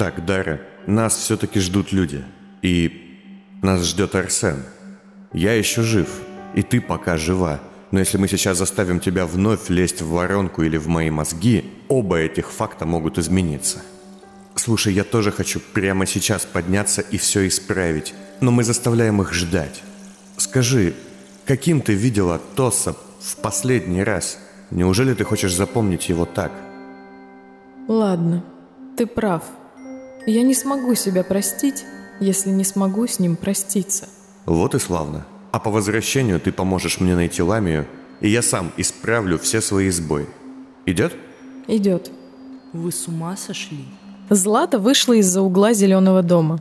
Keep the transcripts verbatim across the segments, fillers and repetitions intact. Так, Дара, нас все-таки ждут люди. И нас ждет Арсен. Я еще жив, и ты пока жива. Но если мы сейчас заставим тебя вновь лезть в воронку или в мои мозги, оба этих факта могут измениться. Слушай, я тоже хочу прямо сейчас подняться и все исправить, но мы заставляем их ждать. Скажи, каким ты видела Тоса в последний раз? Неужели ты хочешь запомнить его так? Ладно, ты прав. Я не смогу себя простить, если не смогу с ним проститься. Вот и славно. А по возвращению ты поможешь мне найти Ламию, и я сам исправлю все свои сбои. Идет? Идет. Вы с ума сошли? Злата вышла из-за угла зеленого дома.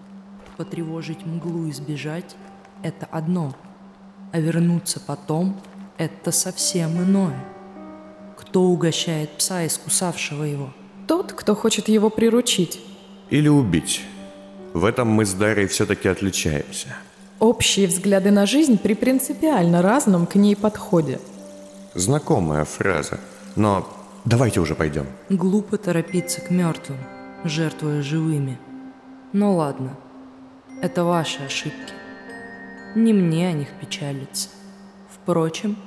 Потревожить мглу и сбежать – это одно, а вернуться потом – это совсем иное. Кто угощает пса, искусавшего его? Тот, кто хочет его приручить. Или убить. В этом мы с Дарой все-таки отличаемся. Общие взгляды на жизнь при принципиально разном к ней подходе. Знакомая фраза, но давайте уже пойдем. Глупо торопиться к мертвым, жертвуя живыми. Ну ладно, это ваши ошибки. Не мне о них печалиться. Впрочем,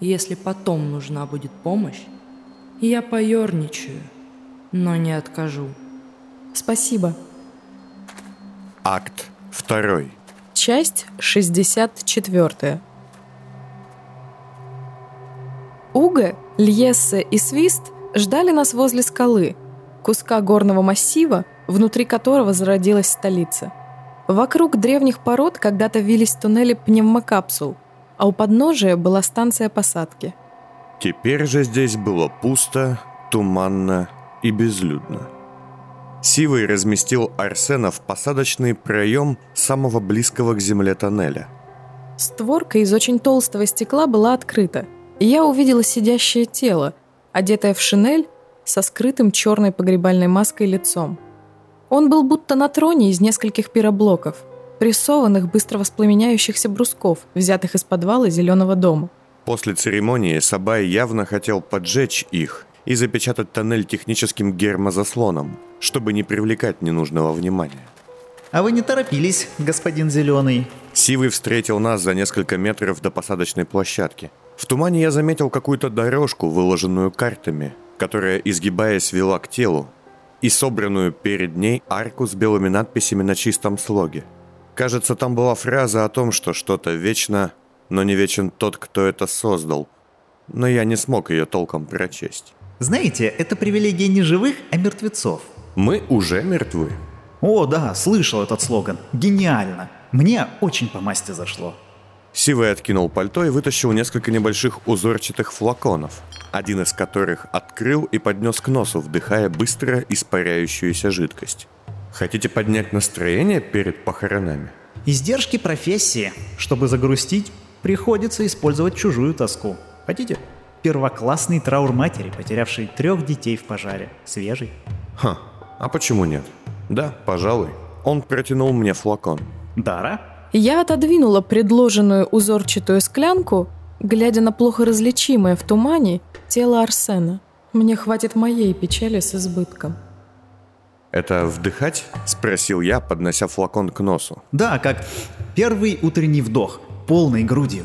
если потом нужна будет помощь, я поерничаю, но не откажу. Спасибо. Акт второй. Часть шестьдесят четыре. Уго, Льесса и Свист ждали нас возле скалы, куска горного массива, внутри которого зародилась столица. Вокруг древних пород когда-то вились туннели пневмокапсул, а у подножия была станция посадки. Теперь же здесь было пусто, туманно и безлюдно. Сивой разместил Арсена в посадочный проем самого близкого к земле тоннеля. Створка из очень толстого стекла была открыта, и я увидела сидящее тело, одетое в шинель со скрытым черной погребальной маской лицом. Он был будто на троне из нескольких пироблоков, прессованных быстро воспламеняющихся брусков, взятых из подвала зеленого дома. После церемонии Сабай явно хотел поджечь их и запечатать тоннель техническим гермозаслоном, чтобы не привлекать ненужного внимания. «А вы не торопились, господин Зеленый?» Сивый встретил нас за несколько метров до посадочной площадки. В тумане я заметил какую-то дорожку, выложенную картами, которая, изгибаясь, вела к телу, и собранную перед ней арку с белыми надписями на чистом слоге. Кажется, там была фраза о том, что что-то вечно, но не вечен тот, кто это создал, но я не смог ее толком прочесть. Знаете, это привилегия не живых, а мертвецов. Мы уже мертвы. О, да, слышал этот слоган. Гениально. Мне очень по масти зашло. Сивой откинул пальто и вытащил несколько небольших узорчатых флаконов, один из которых открыл и поднес к носу, вдыхая быстро испаряющуюся жидкость. Хотите поднять настроение перед похоронами? Издержки профессии. Чтобы загрустить, приходится использовать чужую тоску. Хотите? Первоклассный траур матери, потерявшей трех детей в пожаре. Свежий. Ха, а почему нет? Да, пожалуй. Он протянул мне флакон. Дара? Я отодвинула предложенную узорчатую склянку, глядя на плохо различимое в тумане тело Арсена. Мне хватит моей печали с избытком. Это вдыхать? Спросил я, поднося флакон к носу. Да, как первый утренний вдох, полной грудью.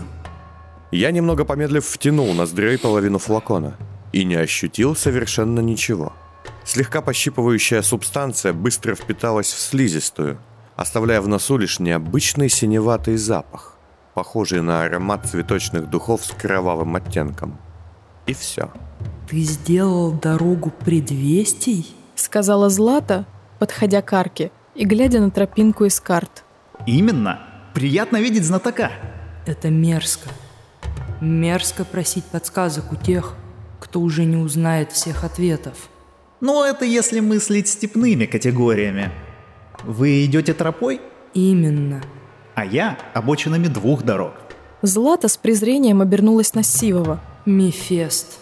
Я, немного помедлив, втянул ноздрёй половину флакона и не ощутил совершенно ничего. Слегка пощипывающая субстанция быстро впиталась в слизистую, оставляя в носу лишь необычный синеватый запах, похожий на аромат цветочных духов с кровавым оттенком. И все. «Ты сделал дорогу предвестий?» — сказала Злата, подходя к арке и глядя на тропинку из карт. «Именно! Приятно видеть знатока!» «Это мерзко. Мерзко просить подсказок у тех, кто уже не узнает всех ответов. Но это если мыслить степными категориями. Вы идете тропой? Именно. А я обочинами двух дорог. Злата с презрением обернулась на Сивова. Мефест.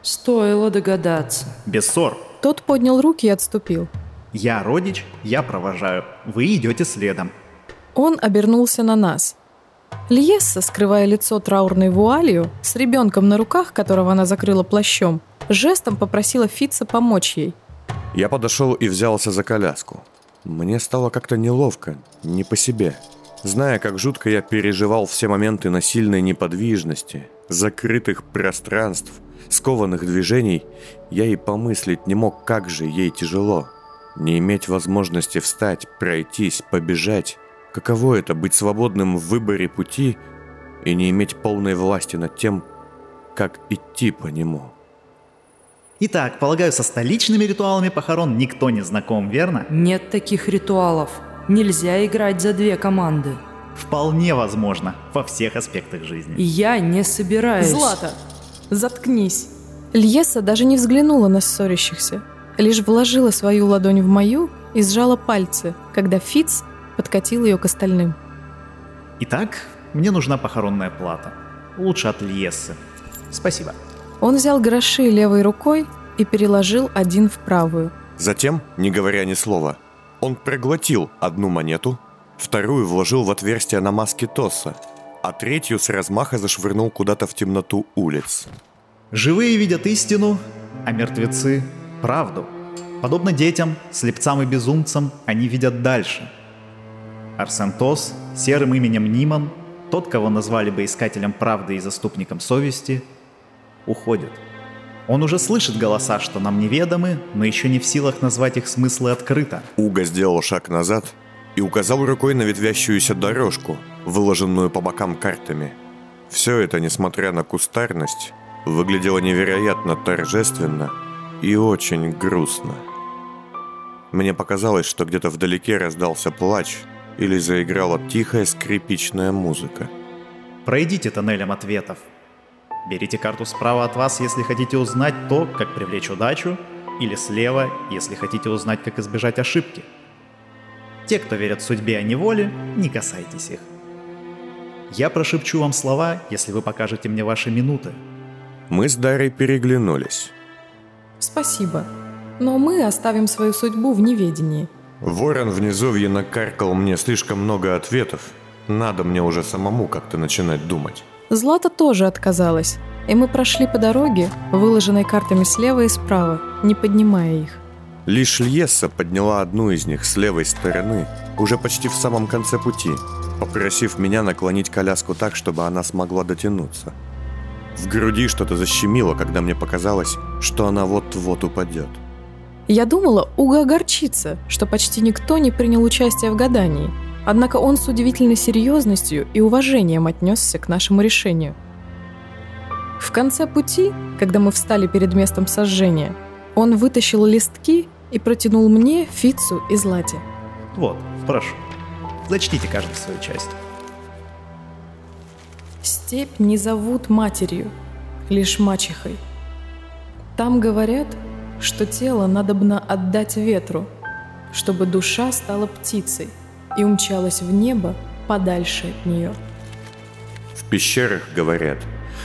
Стоило догадаться. Без ссор. Тот поднял руки и отступил. Я родич, я провожаю. Вы идете следом. Он обернулся на нас. Льесса, скрывая лицо траурной вуалью, с ребенком на руках, которого она закрыла плащом, жестом попросила Фица помочь ей. Я подошел и взялся за коляску. Мне стало как-то неловко, не по себе. Зная, как жутко я переживал все моменты насильной неподвижности, закрытых пространств, скованных движений, я и помыслить не мог, как же ей тяжело. Не иметь возможности встать, пройтись, побежать. Каково это быть свободным в выборе пути и не иметь полной власти над тем, как идти по нему. Итак, полагаю, со столичными ритуалами похорон никто не знаком, верно? Нет таких ритуалов. Нельзя играть за две команды. Вполне возможно, во всех аспектах жизни. Я не собираюсь... Злата, заткнись. Льесса даже не взглянула на ссорящихся, лишь вложила свою ладонь в мою и сжала пальцы, когда Фиц подкатил ее к остальным. Итак, мне нужна похоронная плата. Лучше от Льессы. Спасибо. Он взял гроши левой рукой и переложил один в правую. Затем, не говоря ни слова, он проглотил одну монету, вторую вложил в отверстие на маске Тоса, а третью с размаха зашвырнул куда-то в темноту улиц. Живые видят истину, а мертвецы – правду. Подобно детям, слепцам и безумцам, они видят дальше. Арсен Тос, серым именем Ниман, тот, кого назвали бы искателем правды и заступником совести, уходит. Он уже слышит голоса, что нам неведомы, но еще не в силах назвать их смыслы открыто. Уго сделал шаг назад и указал рукой на ветвящуюся дорожку, выложенную по бокам картами. Все это, несмотря на кустарность, выглядело невероятно торжественно и очень грустно. Мне показалось, что где-то вдалеке раздался плач или заиграла тихая скрипичная музыка. Пройдите тоннелем ответов. Берите карту справа от вас, если хотите узнать то, как привлечь удачу, или слева, если хотите узнать, как избежать ошибки. Те, кто верят в судьбе, а не воле, не касайтесь их. Я прошепчу вам слова, если вы покажете мне ваши минуты. Мы с Дарой переглянулись. Спасибо, но мы оставим свою судьбу в неведении. Ворон внизу накаркал мне слишком много ответов. Надо мне уже самому как-то начинать думать. Злата тоже отказалась, и мы прошли по дороге, выложенной картами слева и справа, не поднимая их. Лишь Льесса подняла одну из них с левой стороны, уже почти в самом конце пути, попросив меня наклонить коляску так, чтобы она смогла дотянуться. В груди что-то защемило, когда мне показалось, что она вот-вот упадет. Я думала, Уго огорчится, что почти никто не принял участие в гадании. Однако он с удивительной серьезностью и уважением отнесся к нашему решению. В конце пути, когда мы встали перед местом сожжения, он вытащил листки и протянул мне, Фицу и Злате. Вот, прошу, зачтите каждый свою часть. Степь не зовут матерью, лишь мачехой. Там говорят, что тело надобно отдать ветру, чтобы душа стала птицей и умчалась в небо подальше от нее. В пещерах говорят,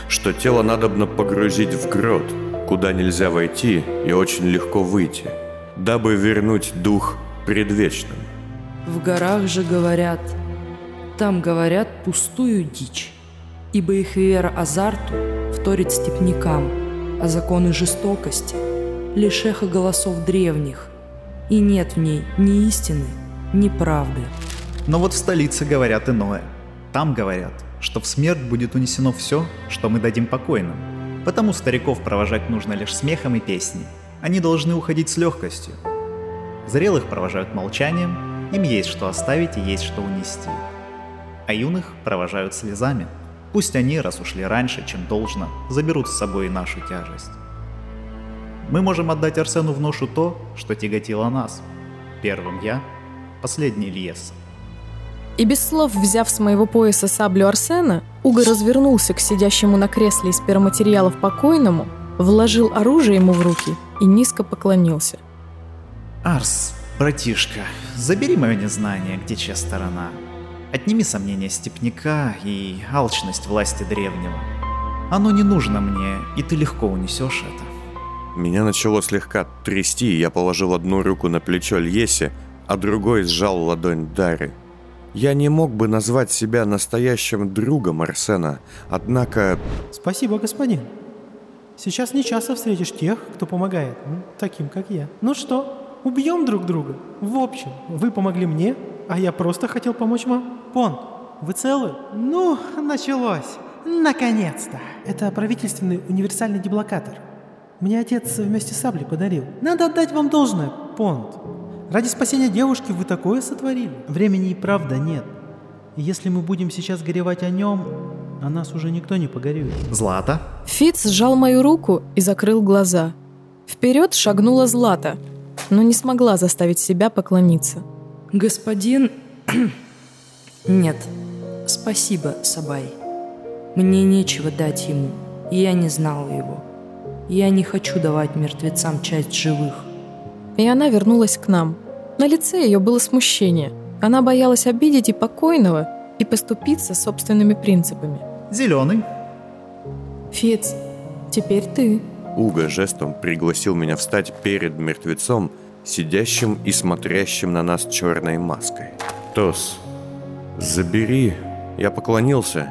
что тело надобно погрузить в грот, куда нельзя войти и очень легко выйти, дабы вернуть дух предвечным. В горах же говорят, там говорят пустую дичь, ибо их вера азарту вторит степнякам, а законы жестокости лишь эхо голосов древних, и нет в ней ни истины, ни правды. Но вот в столице говорят иное. Там говорят, что в смерть будет унесено все, что мы дадим покойным. Потому стариков провожать нужно лишь смехом и песней. Они должны уходить с легкостью. Зрелых провожают молчанием, им есть что оставить и есть что унести. А юных провожают слезами. Пусть они, раз ушли раньше, чем должно, заберут с собой и нашу тяжесть. Мы можем отдать Арсену в ношу то, что тяготило нас. Первым я, последний Льесса. И без слов, взяв с моего пояса саблю Арсена, Уго развернулся к сидящему на кресле из перматериалов покойному, вложил оружие ему в руки и низко поклонился. Арс, братишка, забери мое незнание, где чья сторона. Отними сомнения степняка и алчность власти древнего. Оно не нужно мне, и ты легко унесешь это. Меня начало слегка трясти, и я положил одну руку на плечо Льессе, а другой сжал ладонь Дары. Я не мог бы назвать себя настоящим другом Арсена, однако... Спасибо, господин. Сейчас нечасто встретишь тех, кто помогает, ну, таким, как я. Ну что, убьем друг друга? В общем, вы помогли мне, а я просто хотел помочь вам. Пон, вы целы? Ну, началось. Наконец-то. Это правительственный универсальный деблокатор. Мне отец вместе с саблей подарил. Надо отдать вам должное, Понт. Ради спасения девушки вы такое сотворили. Времени и правда нет. Если мы будем сейчас горевать о нем, о нас уже никто не погорюет. Злата. Фиц сжал мою руку и закрыл глаза. Вперед шагнула Злата, но не смогла заставить себя поклониться. Господин... Нет. Спасибо, Сабай. Мне нечего дать ему, и я не знала его. Я не хочу давать мертвецам часть живых. И она вернулась к нам. На лице ее было смущение. Она боялась обидеть и покойного, и поступиться собственными принципами. Зеленый. Фиц, теперь ты. Уго жестом пригласил меня встать перед мертвецом, сидящим и смотрящим на нас черной маской. Тос, забери. Я поклонился,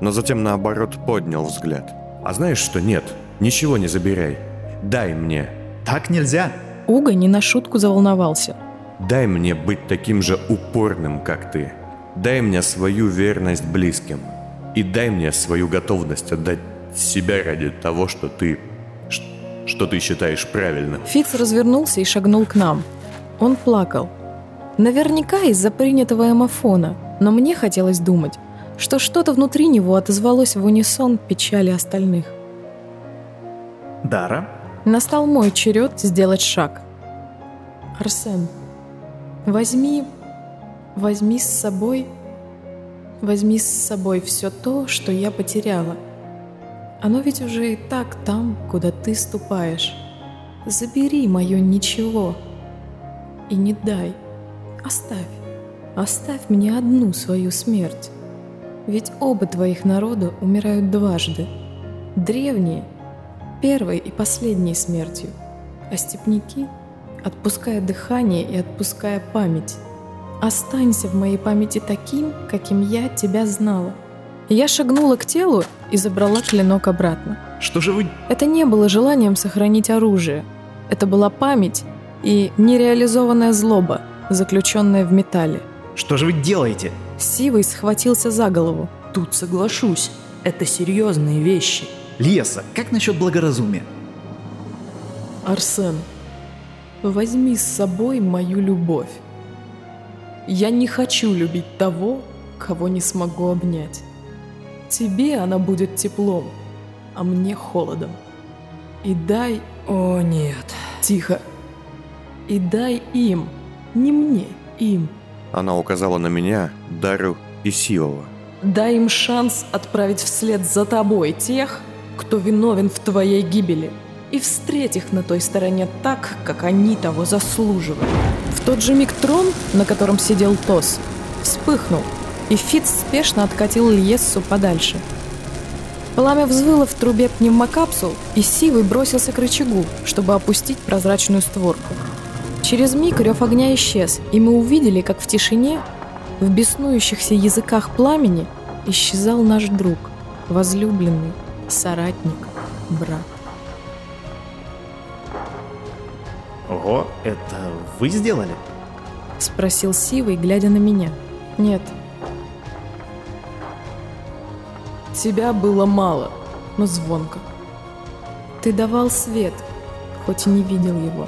но затем наоборот поднял взгляд. А знаешь что? Нет. Ничего не забирай. Дай мне. Так нельзя. Уго не на шутку заволновался. Дай мне быть таким же упорным, как ты. Дай мне свою верность близким. И дай мне свою готовность отдать себя ради того, что ты... что ты считаешь правильным. Фиц развернулся и шагнул к нам. Он плакал. Наверняка из-за принятого эмофона. Но мне хотелось думать, что что-то внутри него отозвалось в унисон печали остальных. Дара. Настал мой черед сделать шаг. Арсен, возьми, возьми с собой, возьми с собой все то, что я потеряла. Оно ведь уже и так там, куда ты ступаешь. Забери мое ничего и не дай. Оставь, оставь мне одну свою смерть. Ведь оба твоих народа умирают дважды. Древние первой и последней смертью, а степняки, отпуская дыхание и отпуская память. Останься в моей памяти таким, каким я тебя знала. Я шагнула к телу и забрала клинок обратно. Что же вы... Это не было желанием сохранить оружие. Это была память и нереализованная злоба, заключенная в металле. Что же вы делаете? Сивой схватился за голову. Тут соглашусь, это серьезные вещи. Льесса, как насчет благоразумия? Арсен, возьми с собой мою любовь. Я не хочу любить того, кого не смогу обнять. Тебе она будет теплом, а мне холодом. И дай... О, нет. Тихо. И дай им, не мне, им. Она указала на меня, Дару и Сивова. Дай им шанс отправить вслед за тобой тех... кто виновен в твоей гибели, и встреть их на той стороне так, как они того заслуживают. В тот же миг трон, на котором сидел Тос, вспыхнул, и Фиц спешно откатил Льессу подальше. Пламя взвыло в трубе пневмокапсул, и Сивый бросился к рычагу, чтобы опустить прозрачную створку. Через миг рев огня исчез, и мы увидели, как в тишине, в беснующихся языках пламени, исчезал наш друг, возлюбленный, соратник, брат. Ого, это вы сделали? Спросил Сивый, глядя на меня. Нет. Тебя было мало, но звонко. Ты давал свет, хоть и не видел его.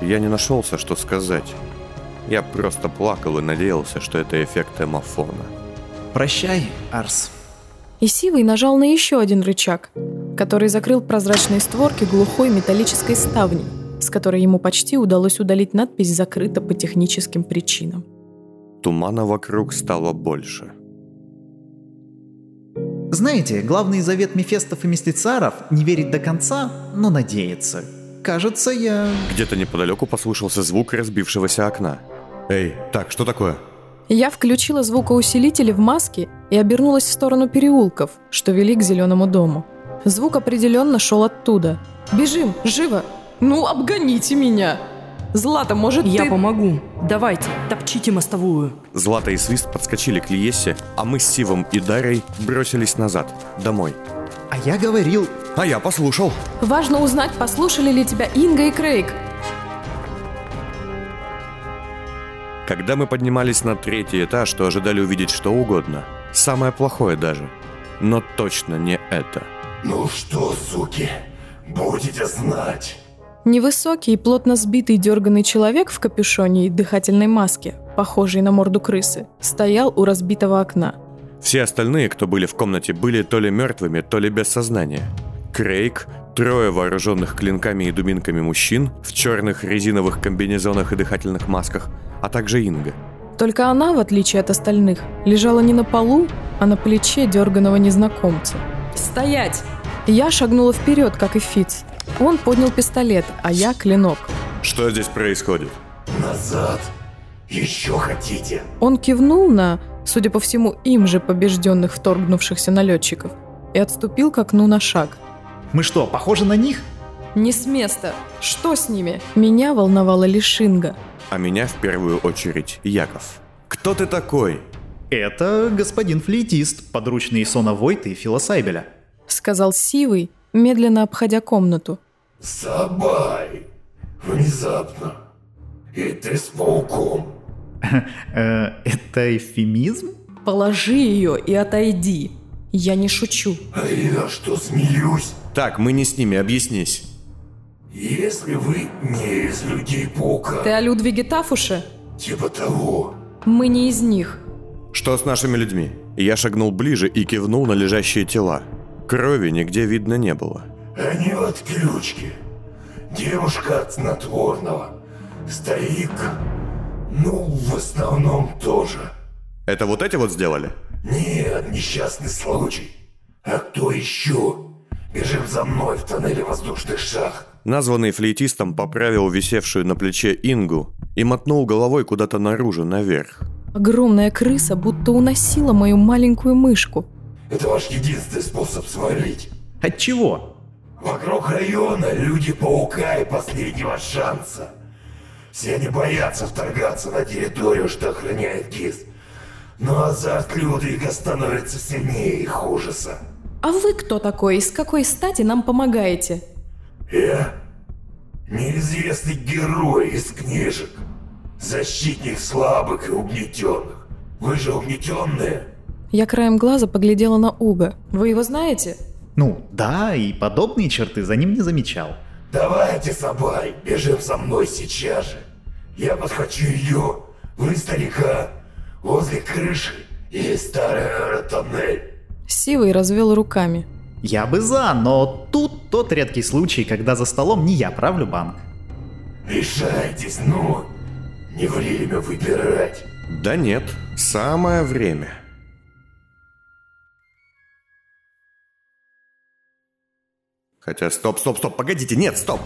Я не нашелся, что сказать. Я просто плакал и надеялся, что это эффект эмофона. Прощай, Арс. И Сивый нажал на еще один рычаг, который закрыл прозрачные створки глухой металлической ставни, с которой ему почти удалось удалить надпись «Закрыто по техническим причинам». Тумана вокруг стало больше. Знаете, главный завет Мефестов и Местицаров — не верить до конца, но надеяться. Кажется, я... Где-то неподалеку послышался звук разбившегося окна. Эй, так, что такое? Я включила звукоусилители в маске и обернулась в сторону переулков, что вели к зеленому дому. Звук определенно шел оттуда. «Бежим! Живо! Ну, обгоните меня! Злата, может, Я ты...» «Я помогу! Давайте, топчите мостовую!» Злата и Свист подскочили к Льессе, а мы с Сивом и Дарой бросились назад, домой. А я говорил. А я послушал. Важно узнать, послушали ли тебя Инга и Крейг. Когда мы поднимались на третий этаж, то ожидали увидеть что угодно. Самое плохое даже. Но точно не это. Ну что, суки, будете знать. Невысокий, плотно сбитый, дерганный человек в капюшоне и дыхательной маске, похожий на морду крысы, стоял у разбитого окна. Все остальные, кто были в комнате, были то ли мертвыми, то ли без сознания. Крейг, трое вооруженных клинками и дубинками мужчин в черных резиновых комбинезонах и дыхательных масках, а также Инга. Только она, в отличие от остальных, лежала не на полу, а на плече дерганого незнакомца. «Стоять!» Я шагнула вперед, как и Фиц. Он поднял пистолет, а я клинок. «Что здесь происходит?» «Назад! Еще хотите?» Он кивнул на... судя по всему, им же побежденных вторгнувшихся налетчиков, и отступил к окну на шаг. «Мы что, похожи на них?» «Не с места! Что с ними?» Меня волновала Лишинга. А меня в первую очередь Яков. «Кто ты такой?» «Это господин Флейтист, подручный Исона Войта и Филосайбеля», — сказал Сивый, медленно обходя комнату. «Сабай! Внезапно! И ты с пауком!» «Это эвфемизм?» «Положи ее и отойди. Я не шучу». «А я что, смеюсь?» «Так, мы не с ними, объяснись». «Если вы не из людей-паука». «Ты о Людвиге Тафуше?» «Типа того». «Мы не из них». «Что с нашими людьми?» Я шагнул ближе и кивнул на лежащие тела. Крови нигде видно не было. «Они в отключке. Девушка от снотворного. Старик... ну, в основном тоже». «Это вот эти вот сделали?» «Нет, несчастный случай. А кто еще? Бежим за мной в тоннеле воздушных шахт». Названный флейтистом поправил висевшую на плече Ингу и мотнул головой куда-то наружу, наверх. Огромная крыса будто уносила мою маленькую мышку. «Это ваш единственный способ свалить». «От чего?» «Вокруг района люди-паука и последнего шанса. Все не боятся вторгаться на территорию, что охраняет ГИС. Но азарт Людвига становится сильнее их ужаса». «А вы кто такой и с какой стати нам помогаете?» «Я неизвестный герой из книжек. Защитник слабых и угнетенных. Вы же угнетенные?» Я краем глаза поглядела на Уго. «Вы его знаете?» «Ну да, и подобные черты за ним не замечал». «Давайте, Сабай, бежим со мной сейчас же. Я подхвачу ее, вы старика. Возле крыши есть старый аэротоннель». Сивый развел руками. «Я бы за, но тут тот редкий случай, когда за столом не я правлю банк». «Решайтесь, ну. Не время выбирать». «Да нет, самое время». Хотя стоп, стоп, стоп, погодите, нет, стоп!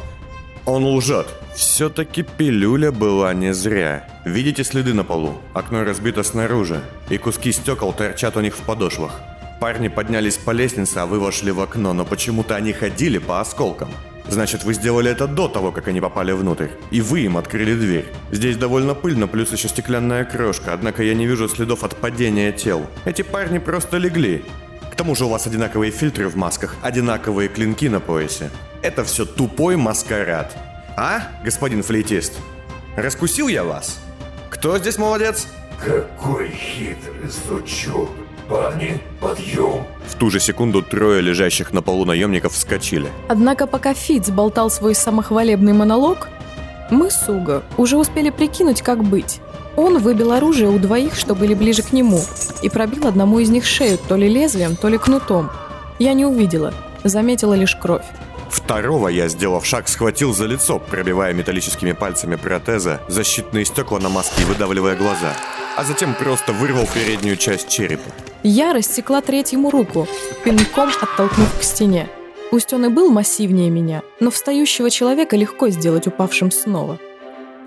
Он лжет! Все-таки пилюля была не зря. Видите следы на полу? Окно разбито снаружи, и куски стекол торчат у них в подошвах. Парни поднялись по лестнице, а вы вошли в окно, но почему-то они ходили по осколкам. Значит, вы сделали это до того, как они попали внутрь, и вы им открыли дверь. Здесь довольно пыльно, плюс еще стеклянная крошка, однако я не вижу следов от падения тел. Эти парни просто легли. К тому же у вас одинаковые фильтры в масках, одинаковые клинки на поясе. Это все тупой маскарад. А, господин флейтист, раскусил я вас? Кто здесь молодец?» «Какой хитрый сучок. Парни, подъем!» В ту же секунду трое лежащих на полу наемников вскочили. Однако пока Фиц болтал свой самохвалебный монолог, мы с Уго уже успели прикинуть, как быть. Он выбил оружие у двоих, что были ближе к нему, и пробил одному из них шею то ли лезвием, то ли кнутом. Я не увидела, заметила лишь кровь. Второго я, сделав шаг, схватил за лицо, пробивая металлическими пальцами протеза защитные стекла на маске и выдавливая глаза, а затем просто вырвал переднюю часть черепа. Я рассекла третьему руку, пинком оттолкнув к стене. Пусть он и был массивнее меня, но встающего человека легко сделать упавшим снова.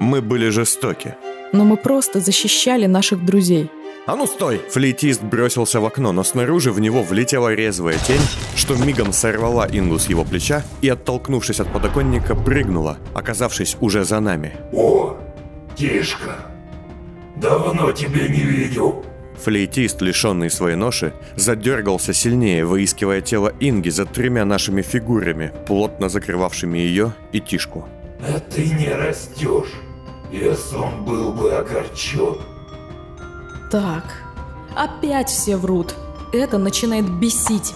Мы были жестоки. Но мы просто защищали наших друзей. «А ну стой!» Флейтист бросился в окно, но снаружи в него влетела резвая тень, что мигом сорвала Ингу с его плеча и, оттолкнувшись от подоконника, прыгнула, оказавшись уже за нами. «О, Тишка! Давно тебя не видел!» Флейтист, лишенный своей ноши, задергался сильнее, выискивая тело Инги за тремя нашими фигурами, плотно закрывавшими ее и Тишку. А ты не растешь. Исон был бы огорчен. Так, опять все врут. Это начинает бесить.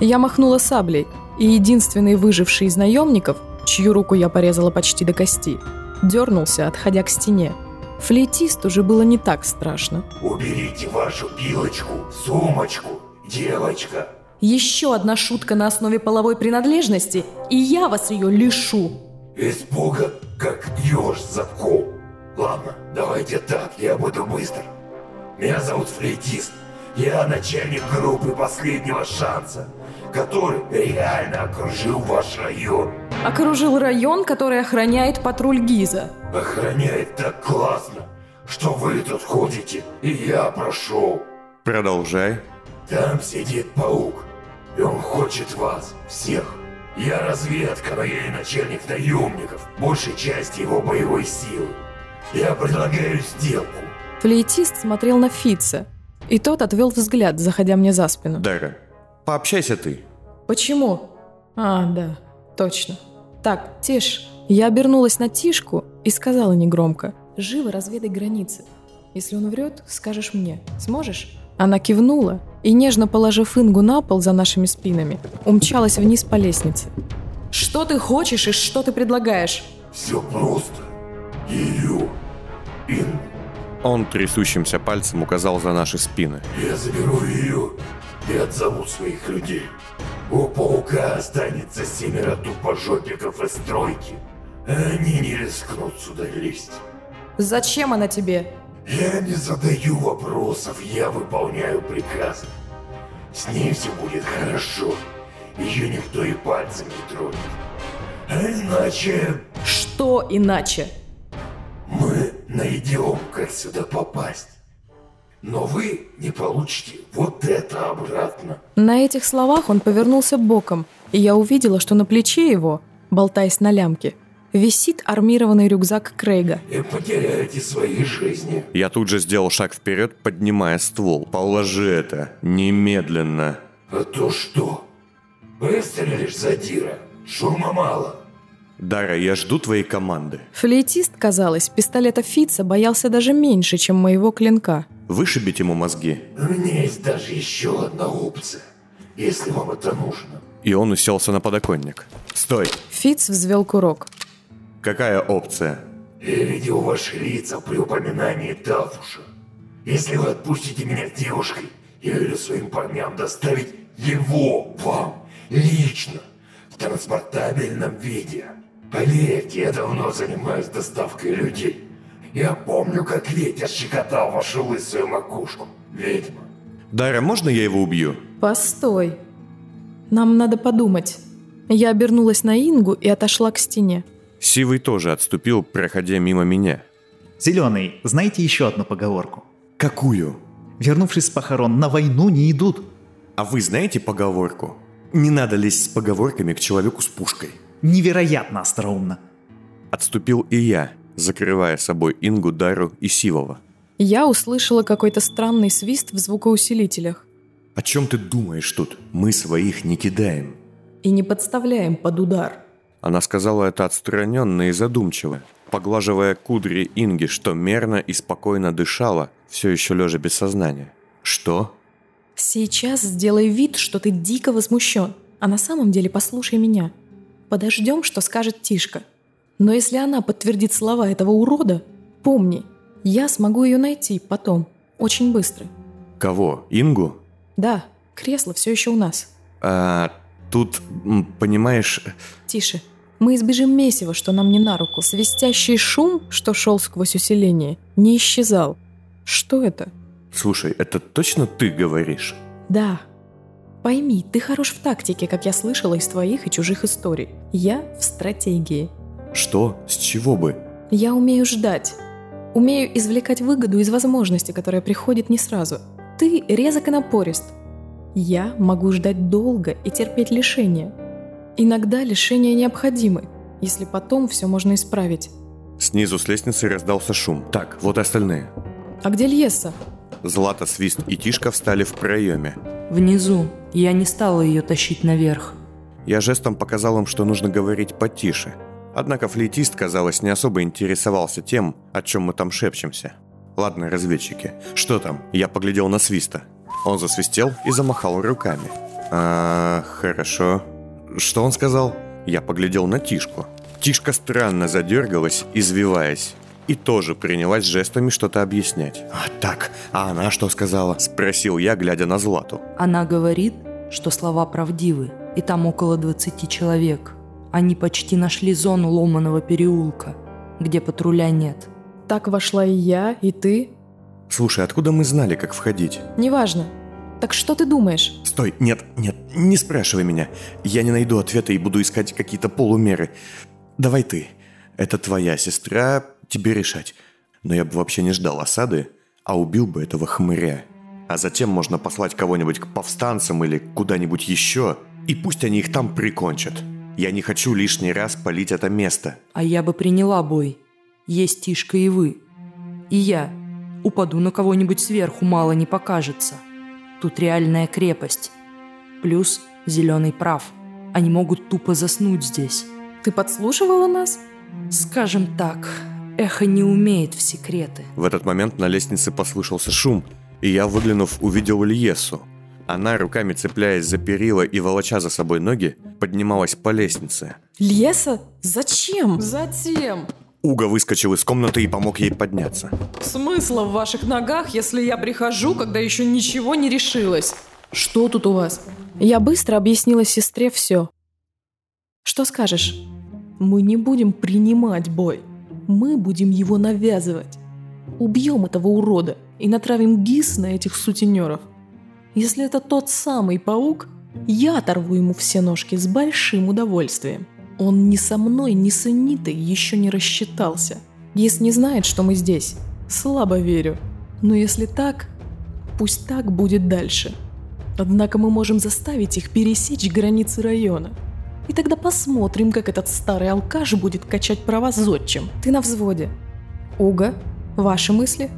Я махнула саблей, и единственный выживший из наемников, чью руку я порезала почти до кости, дернулся, отходя к стене. Флейтисту уже было не так страшно. Уберите вашу пилочку, сумочку, девочка. Еще одна шутка на основе половой принадлежности, и я вас ее лишу. Испуга, как еж за кол. Ладно, давайте так, я буду быстр. Меня зовут Флейтист. Я начальник группы «Последнего шанса», который реально окружил ваш район. Окружил район, который охраняет патруль ГИСа. Охраняет так классно, что вы тут ходите, и я прошел. Продолжай. Там сидит паук, и он хочет вас всех. Я разведка, но я и начальник наемников, большей части его боевой силы. Я предлагаю сделку. Флейтист смотрел на Фица, и тот отвел взгляд, заходя мне за спину. Дара, пообщайся ты. Почему? А, да, точно. Так, Тиш. Я обернулась на Тишку и сказала негромко. Живо разведай границы. Если он врет, скажешь мне. Сможешь? Она кивнула и, нежно положив Ингу на пол за нашими спинами, умчалась вниз по лестнице. Что ты хочешь и что ты предлагаешь? Все просто. Ее. Ингу. Он трясущимся пальцем указал за наши спины. Я заберу ее и отзову своих людей. У паука останется семеро тупожопиков из стройки. Они не рискнут сюда лезть. Зачем она тебе? Я не задаю вопросов, я выполняю приказ. С ней все будет хорошо. Ее никто и пальцем не тронет. А иначе... Что иначе? Мы найдем, как сюда попасть. Но вы не получите вот это обратно. На этих словах он повернулся боком, и я увидела, что на плече его, болтаясь на лямке, висит армированный рюкзак Крейга. И потеряете свои жизни. Я тут же сделал шаг вперед, поднимая ствол. Положи это немедленно. А то что? Выстрелишь, задира? Шума мало. Дара, я жду твоей команды. Флейтист, казалось, пистолета Фица боялся даже меньше, чем моего клинка. Вышибить ему мозги. У меня есть даже еще одна опция, если вам это нужно. И он уселся на подоконник. Стой! Фиц взвел курок. Какая опция? Я видел ваши лица при упоминании Тафуша. Если вы отпустите меня с девушкой, я велю своим парням доставить его вам лично в транспортабельном виде. Поверьте, я давно занимаюсь доставкой людей. Я помню, как ветер щекотал вашу лысую макушку, ведьма. Дара, можно я его убью? Постой. Нам надо подумать. Я обернулась на Ингу и отошла к стене. Сивый тоже отступил, проходя мимо меня. Зеленый, знаете еще одну поговорку? Какую? Вернувшись с похорон, на войну не идут. А вы знаете поговорку? Не надо лезть с поговорками к человеку с пушкой. Невероятно остроумно. Отступил и я, закрывая собой Ингу, Дару и Сивова. Я услышала какой-то странный свист в звукоусилителях. О чем ты думаешь тут? Мы своих не кидаем. И не подставляем под удар. Она сказала это отстраненно и задумчиво, поглаживая кудри Инги, что мерно и спокойно дышала, все еще лежа без сознания. Что? Сейчас сделай вид, что ты дико возмущен, а на самом деле послушай меня. Подождем, что скажет Тишка. Но если она подтвердит слова этого урода, помни, я смогу ее найти потом, очень быстро. Кого? Ингу? Да, кресло все еще у нас. А тут, понимаешь... Тише. Мы избежим месива, что нам не на руку. Свистящий шум, что шел сквозь усиление, не исчезал. Что это? Слушай, это точно ты говоришь? Да. Пойми, ты хорош в тактике, как я слышала из твоих и чужих историй. Я в стратегии. Что? С чего бы? Я умею ждать. Умею извлекать выгоду из возможности, которая приходит не сразу. Ты резок и напорист. Я могу ждать долго и терпеть лишения. Иногда лишения необходимы, если потом все можно исправить. Снизу с лестницы раздался шум. Так, вот и остальные. А где Льесса? Злата, Свист и Тишка встали в проеме. «Внизу. Я не стала ее тащить наверх». Я жестом показал им, что нужно говорить потише. Однако флейтист, казалось, не особо интересовался тем, о чем мы там шепчемся. «Ладно, разведчики, что там?» Я поглядел на Свиста. Он засвистел и замахал руками. «А, хорошо. Что он сказал?» Я поглядел на Тишку. Тишка странно задергалась, извиваясь. И тоже принялась жестами что-то объяснять. «А так, а она что сказала?» Спросил я, глядя на Злату. «Она говорит, что слова правдивы, и там около двадцати человек. Они почти нашли зону ломаного переулка, где патруля нет». «Так вошла и я, и ты». «Слушай, откуда мы знали, как входить?» «Неважно. Так что ты думаешь?» «Стой, нет, нет, не спрашивай меня. Я не найду ответа и буду искать какие-то полумеры. Давай ты. Это твоя сестра, тебе решать. Но я бы вообще не ждал осады, а убил бы этого хмыря. А затем можно послать кого-нибудь к повстанцам или куда-нибудь еще, и пусть они их там прикончат. Я не хочу лишний раз палить это место». «А я бы приняла бой. Есть Тишка и вы. И я. Упаду на кого-нибудь сверху, мало не покажется. Тут реальная крепость. Плюс зеленый прав. Они могут тупо заснуть здесь». «Ты подслушивала нас?» «Скажем так, эхо не умеет в секреты». В этот момент на лестнице послышался шум, и я, выглянув, увидел Льессу. Она, руками цепляясь за перила и волоча за собой ноги, поднималась по лестнице. «Льесса? Зачем?» «Затем!» Уго выскочил из комнаты и помог ей подняться. «Смысла в ваших ногах, если я прихожу, когда еще ничего не решилось? Что тут у вас?» Я быстро объяснила сестре все. «Что скажешь? Мы не будем принимать бой. Мы будем его навязывать. Убьем этого урода и натравим ГИС на этих сутенеров. Если это тот самый паук, я оторву ему все ножки с большим удовольствием. Он ни со мной, ни с Анитой еще не рассчитался. ГИС не знает, что мы здесь. Слабо верю. Но если так, пусть так будет дальше. Однако мы можем заставить их пересечь границы района. И тогда посмотрим, как этот старый алкаш будет качать права зодчим». «Ты на взводе. Уго, ваши мысли?»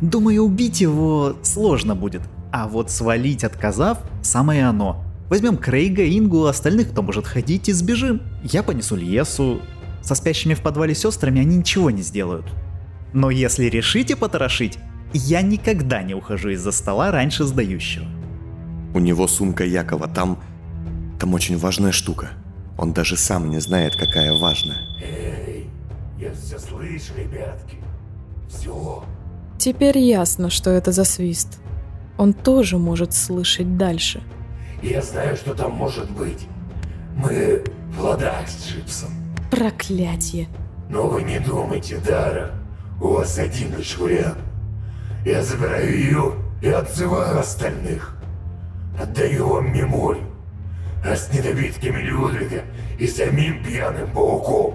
«Думаю, убить его сложно будет. А вот свалить, отказав, самое оно. Возьмем Крейга, Ингу, остальных, кто может ходить, и сбежим. Я понесу Льессу. Со спящими в подвале сестрами они ничего не сделают. Но если решите потарошить, я никогда не ухожу из-за стола раньше сдающего». «У него сумка Якова, там... там очень важная штука. Он даже сам не знает, какая важная». «Эй, я все слышу, ребятки. Все». Теперь ясно, что это за свист. Он тоже может слышать дальше. «Я знаю, что там может быть. Мы в ладах с Джипсом». «Проклятье!» «Но вы не думайте, Дара. У вас один лишь вариант. Я забираю ее и отзываю остальных. Отдаю вам мемоль. А с недобитками Людвига и самим пьяным пауком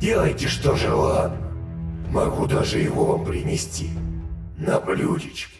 делайте, что желанно. Могу даже его вам принести на блюдечке».